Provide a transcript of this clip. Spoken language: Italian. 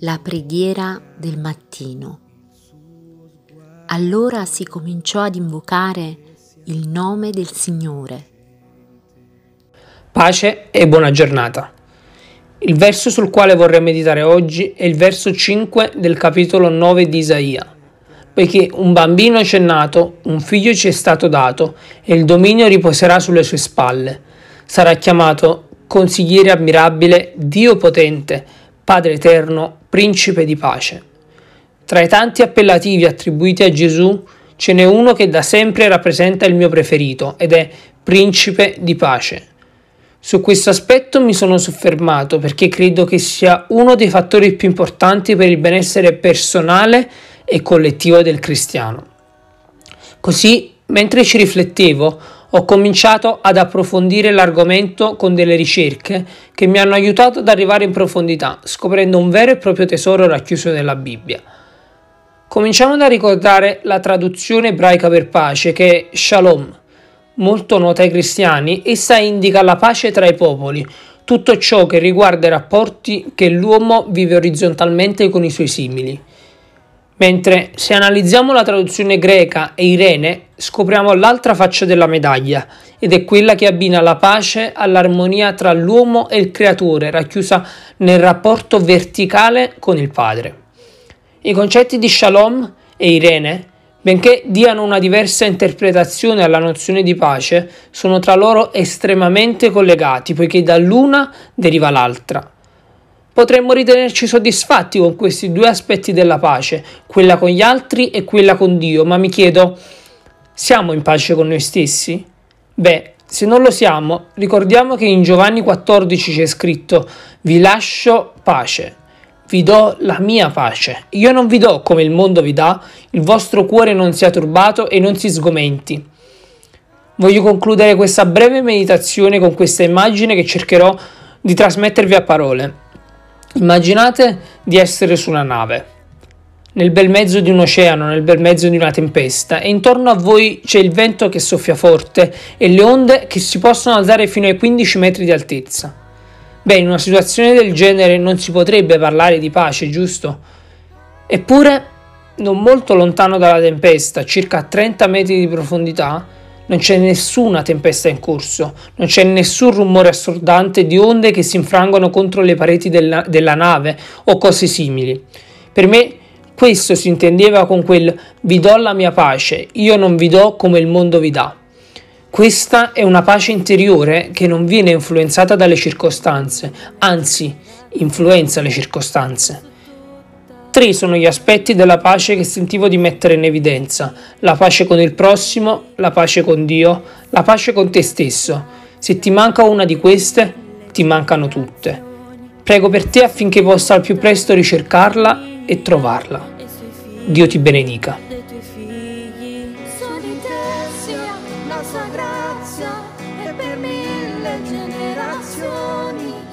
La preghiera del mattino. Allora si cominciò ad invocare il nome del Signore. Pace e buona giornata. Il verso sul quale vorrei meditare oggi è il verso 5 del capitolo 9 di Isaia. Poiché un bambino ci è nato, un figlio ci è stato dato, e il dominio riposerà sulle sue spalle. Sarà chiamato Consigliere ammirabile, Dio potente, Padre eterno, Principe di pace. Tra i tanti appellativi attribuiti a Gesù, ce n'è uno che da sempre rappresenta il mio preferito ed è Principe di pace. Su questo aspetto mi sono soffermato perché credo che sia uno dei fattori più importanti per il benessere personale e collettivo del cristiano. Così, mentre ci riflettevo, ho cominciato ad approfondire l'argomento con delle ricerche che mi hanno aiutato ad arrivare in profondità, scoprendo un vero e proprio tesoro racchiuso nella Bibbia. Cominciamo da ricordare la traduzione ebraica per pace, che è Shalom. Molto nota ai cristiani, essa indica la pace tra i popoli, tutto ciò che riguarda i rapporti che l'uomo vive orizzontalmente con i suoi simili. Mentre se analizziamo la traduzione greca e Irene, scopriamo l'altra faccia della medaglia, ed è quella che abbina la pace all'armonia tra l'uomo e il creatore, racchiusa nel rapporto verticale con il Padre. I concetti di Shalom e Irene, benché diano una diversa interpretazione alla nozione di pace, sono tra loro estremamente collegati, poiché dall'una deriva l'altra. Potremmo ritenerci soddisfatti con questi due aspetti della pace, quella con gli altri e quella con Dio, ma mi chiedo, siamo in pace con noi stessi? Beh, se non lo siamo, ricordiamo che in Giovanni 14 c'è scritto «Vi lascio pace, vi do la mia pace, io non vi do come il mondo vi dà, il vostro cuore non sia turbato e non si sgomenti». Voglio concludere questa breve meditazione con questa immagine che cercherò di trasmettervi a parole. Immaginate di essere su una nave, nel bel mezzo di un oceano, nel bel mezzo di una tempesta, e intorno a voi c'è il vento che soffia forte e le onde che si possono alzare fino ai 15 metri di altezza. Beh, in una situazione del genere non si potrebbe parlare di pace, giusto? Eppure, non molto lontano dalla tempesta, circa a 30 metri di profondità, non c'è nessuna tempesta in corso, non c'è nessun rumore assordante di onde che si infrangono contro le pareti della nave o cose simili. Per me questo si intendeva con quel «vi do la mia pace, io non vi do come il mondo vi dà». Questa è una pace interiore che non viene influenzata dalle circostanze, anzi influenza le circostanze. Tre sono gli aspetti della pace che sentivo di mettere in evidenza: la pace con il prossimo, la pace con Dio, la pace con te stesso. Se ti manca una di queste, ti mancano tutte. Prego per te affinché possa al più presto ricercarla e trovarla. Dio ti benedica.